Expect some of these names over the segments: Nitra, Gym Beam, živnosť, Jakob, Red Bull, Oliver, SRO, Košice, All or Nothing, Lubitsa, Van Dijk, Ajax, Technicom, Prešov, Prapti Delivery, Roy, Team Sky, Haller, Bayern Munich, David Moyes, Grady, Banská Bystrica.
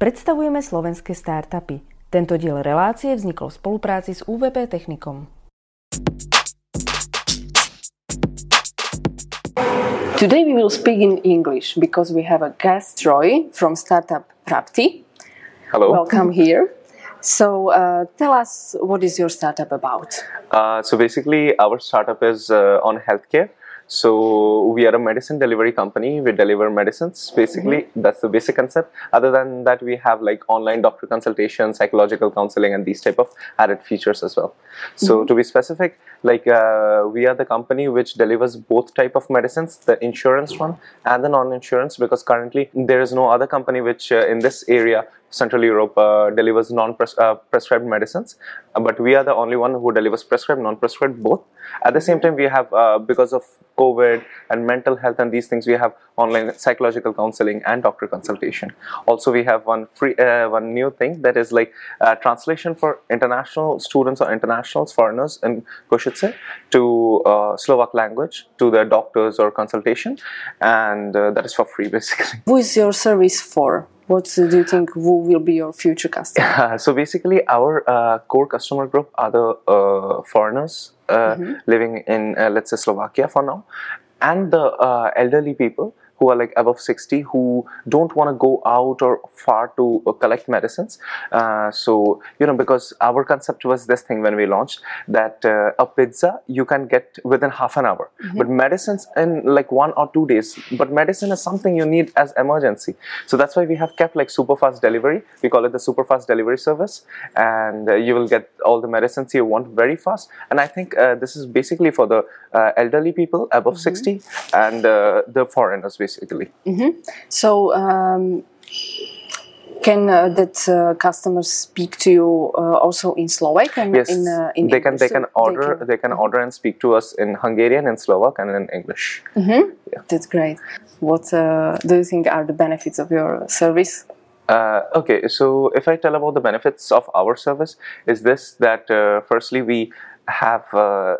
Predstavujeme slovenské startupy. Tento diel relácie vznikol v spolupráci s UVP Technicom. Today we will speak in English because we have a guest, Roy, from startup Prapti. Hello. Welcome here. So tell us, what is your startup about? So basically, our startup is on healthcare. So we are a medicine delivery company. We deliver medicines, basically. Mm-hmm. That's the basic concept. Other than that, we have like online doctor consultation, psychological counseling, and these type of added features as well. So mm-hmm. to be specific, like we are the company which delivers both type of medicines, the insurance one and the non-insurance, because currently there is no other company which in this area, Central Europe, delivers non-prescribed medicines, but we are the only one who delivers prescribed, non-prescribed, both. At the same time, we have, because of COVID and mental health and these things, we have online psychological counseling and doctor consultation. Also, we have one new thing that is like translation for international students or internationals, foreigners in Košice to Slovak language, to the doctors or consultation, and that is for free, basically. Who is your service for? What do you think will be your future customer? So basically, our core customer group are the foreigners living in, let's say, Slovakia for now, and the elderly people who are like above 60, who don't want to go out or far to collect medicines. So, you know, because our concept was this thing when we launched, that a pizza you can get within half an hour, but medicines in like 1 or 2 days. But medicine is something you need as emergency. So that's why we have kept like super fast delivery. We call it the super fast delivery service. And you will get all the medicines you want very fast. And I think this is basically for the elderly people above 60 and the foreigners, basically. So, can that customers speak to you also in Slovak? And yes, in they can. English, they can order and speak to us in Hungarian, in Slovak, and in English. Yeah. That's great. What do you think are the benefits of your service? Okay, so if I tell about the benefits of our service, is this that firstly we have,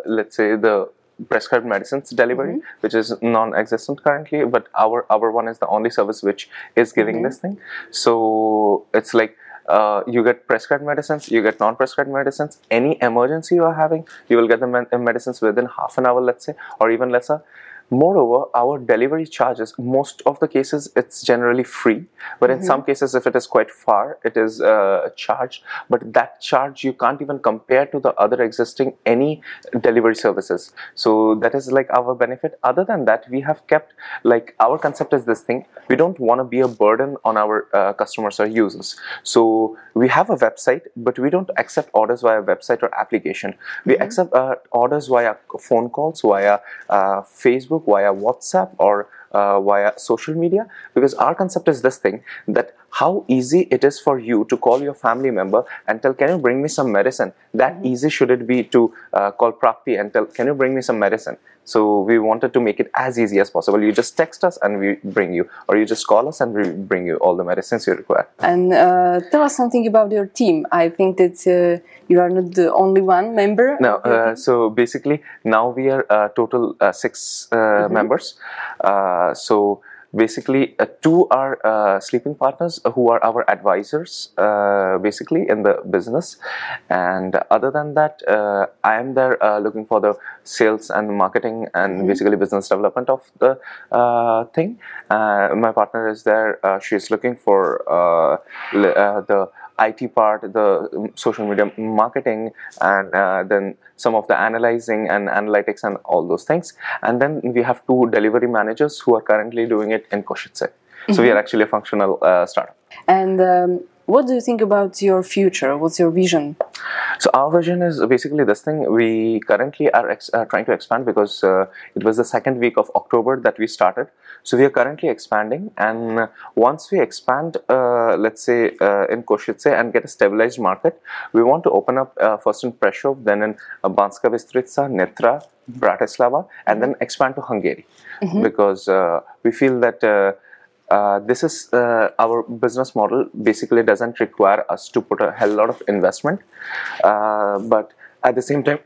let's say, the prescribed medicines delivery, which is non-existent currently, but our one is the only service which is giving this thing. So it's like you get prescribed medicines, you get non-prescribed medicines. Any emergency you are having, you will get the medicines within half an hour, let's say, or even lesser. Moreover, our delivery charges, most of the cases, it's generally free. But in some cases, if it is quite far, it is a charge. But that charge, you can't even compare to the other existing any delivery services. So that is like our benefit. Other than that, we have kept, like, our concept is this thing. We don't want to be a burden on our customers or users. So we have a website, but we don't accept orders via website or application. We accept orders via phone calls, via Facebook, via WhatsApp, or via social media, because our concept is this thing, that how easy it is for you to call your family member and tell, can you bring me some medicine? That easy should it be to call Prapti and tell, can you bring me some medicine? So we wanted to make it as easy as possible. You just text us and we bring you, or you just call us and we bring you all the medicines you require. And tell us something about your team. I think that you are not the only one member. No, so basically now we are total 6 members. So basically, 2 are sleeping partners who are our advisors, basically, in the business. And other than that, I am there looking for the sales and marketing and basically business development of the thing. My partner is there. She's looking for the IT part, the social media marketing, and then some of the analyzing and analytics and all those things. And then we have 2 delivery managers who are currently doing it in Košice. So we are actually a functional startup. And what do you think about your future? What's your vision? So our vision is basically this thing. We currently are trying to expand, because it was the 2nd week of October that we started. So we are currently expanding, and once we expand, let's say, in Košice and get a stabilized market, we want to open up first in Prešov, then in Banská Bystrica, Nitra, Bratislava, and then expand to Hungary, because we feel that this is our business model. Basically, doesn't require us to put a hell lot of investment, but at the same time,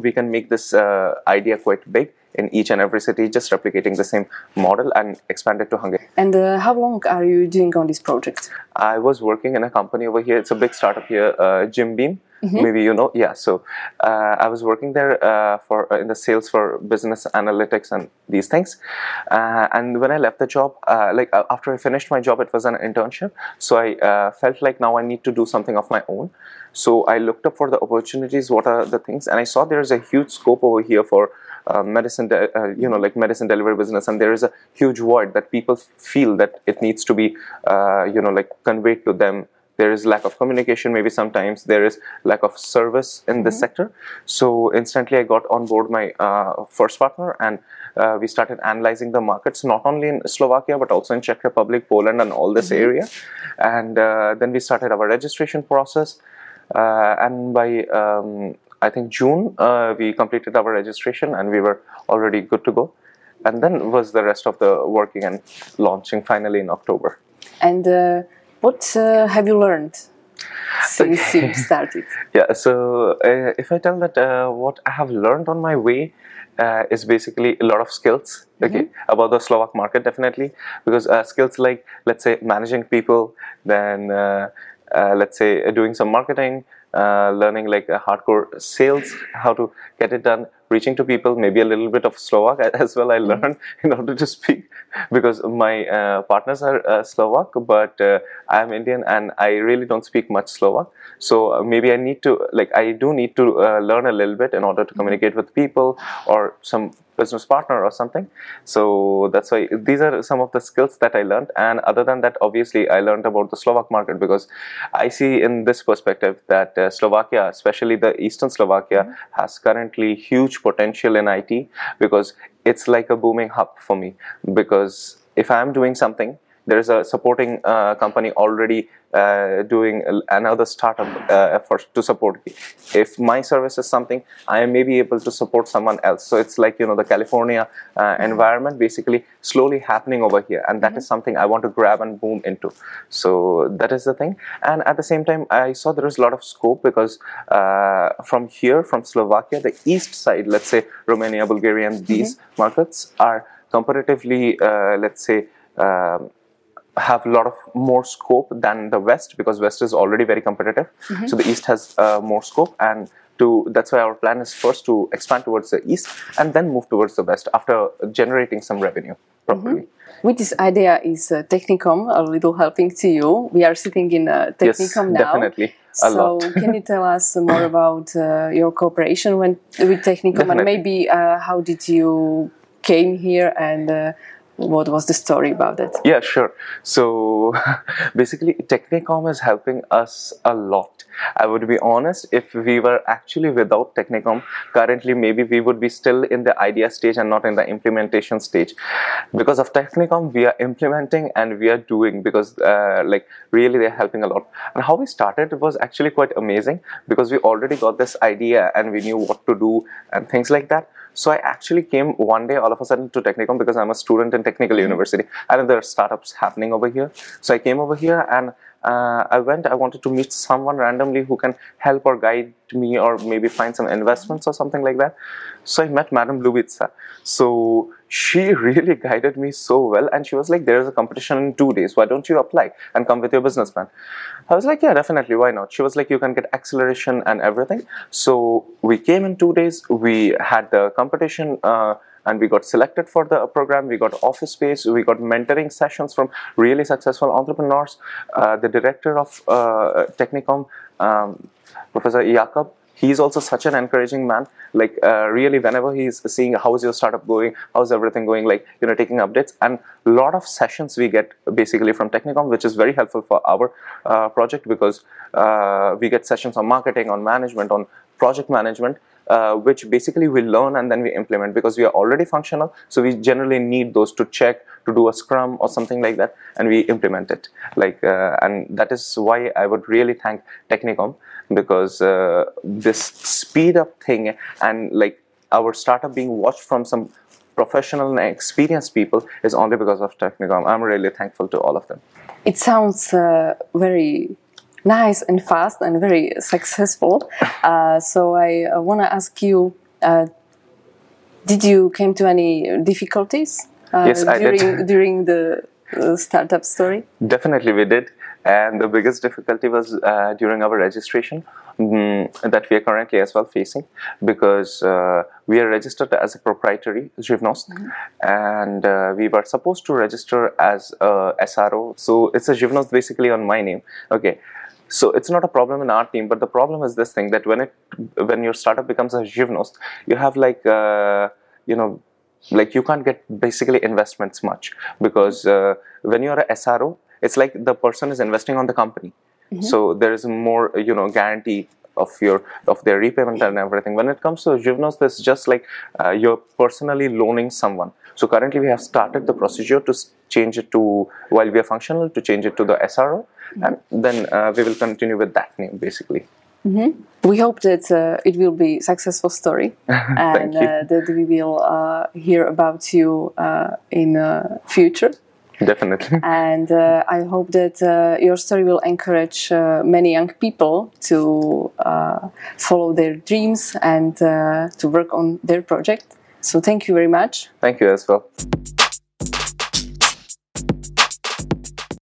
we can make this idea quite big in each and every city, just replicating the same model and expanded to Hungary. And how long are you doing on this project? I was working in a company over here. It's a big startup here, Gym Beam. Mm-hmm. Maybe you know, yeah. So I was working there for in the sales for business analytics and these things. And when I left the job, after I finished my job, it was an internship. So I felt like now I need to do something of my own. So I looked up for the opportunities. What are the things? And I saw there is a huge scope over here for medicine delivery business, and there is a huge void that people feel that it needs to be conveyed to them. There is lack of communication, maybe sometimes there is lack of service in this sector. So instantly I got on board my first partner, and we started analyzing the markets, not only in Slovakia, but also in Czech Republic, Poland and all this area. And then we started our registration process. And by, I think June, we completed our registration and we were already good to go. And then was the rest of the working and launching finally in October. And what have you learned since you started? Yeah, so if I tell that what I have learned on my way is basically a lot of skills, okay, about the Slovak market, definitely, because skills like, let's say, managing people, then let's say doing some marketing, learning like hardcore sales, how to get it done, reaching to people, maybe a little bit of Slovak as well I learned in order to speak, because my partners are Slovak, but I'm Indian and I really don't speak much Slovak. So maybe I do need to learn a little bit in order to communicate with people or some business partner or something. So that's why these are some of the skills that I learned. And other than that, obviously I learned about the Slovak market, because I see in this perspective that Slovakia, especially the Eastern Slovakia, has currently huge potential in IT, because it's like a booming hub for me. Because if I'm doing something, there is a supporting company already doing another startup effort to support me. If my service is something, I may be able to support someone else. So it's like, the California environment basically slowly happening over here. And that is something I want to grab and boom into. So that is the thing. And at the same time, I saw there is a lot of scope, because from here, from Slovakia, the east side, let's say Romania, Bulgaria, and these markets are comparatively, have a lot of more scope than the West, because West is already very competitive. So the East has more scope, and that's why our plan is first to expand towards the East and then move towards the West after generating some revenue properly. With this idea is Technicom a little helping to you? We are sitting in Technicom now. Yes, definitely. So can you tell us more about your cooperation with Technicom, and maybe how did you came here and what was the story about it? Yeah, sure. So basically, Technicom is helping us a lot. I would be honest, if we were actually without Technicom, currently maybe we would be still in the idea stage and not in the implementation stage. Because of Technicom, we are implementing and we are doing, because really they're helping a lot. And how we started was actually quite amazing, because we already got this idea and we knew what to do and things like that. So I actually came one day all of a sudden to Technicom, because I'm a student in Technical University. I know there are startups happening over here. So I came over here and I wanted to meet someone randomly who can help or guide me or maybe find some investments or something like that. So I met Madam Lubitsa. So she really guided me so well, and she was like, there is a competition in 2 days. Why don't you apply and come with your business plan? I was like, yeah, definitely. Why not? She was like, you can get acceleration and everything. So we came in 2 days. We had the competition and we got selected for the program. We got office space. We got mentoring sessions from really successful entrepreneurs. The director of Technicom, Professor Jakob, he's also such an encouraging man. Really, whenever he's seeing how's your startup going, how's everything going, taking updates. And a lot of sessions we get basically from Technicom, which is very helpful for our project, because we get sessions on marketing, on management, on project management, which basically we learn and then we implement, because we are already functional. So we generally need those to check, to do a scrum or something like that, and we implement it. And that is why I would really thank Technicom, because this speed up thing and our startup being watched from some professional and experienced people is only because of Technicom. I'm really thankful to all of them. It sounds very nice and fast and very successful. So I want to ask you Did you came to any difficulties yes, during the startup story? Definitely we did. And the biggest difficulty was during our registration that we are currently as well facing, because we are registered as a proprietary živnosť, and we were supposed to register as a SRO. So it's a živnosť basically on my name. Okay. So it's not a problem in our team, but the problem is this thing that when your startup becomes a živnosť, you have like, you can't get basically investments much, because when you're a SRO, it's like the person is investing on the company. Mm-hmm. So there is more, guarantee of their repayment and everything. When it comes to živnosť, it's just like you're personally loaning someone. So currently we have started the procedure to change it to, while we are functional, to change it to the SRO. Mm-hmm. And then we will continue with that name, basically. Mm-hmm. We hope that it will be a successful story and that we will hear about you in the future. Definitely. And I hope that your story will encourage many young people to follow their dreams and to work on their project. So thank you very much. Thank you as well.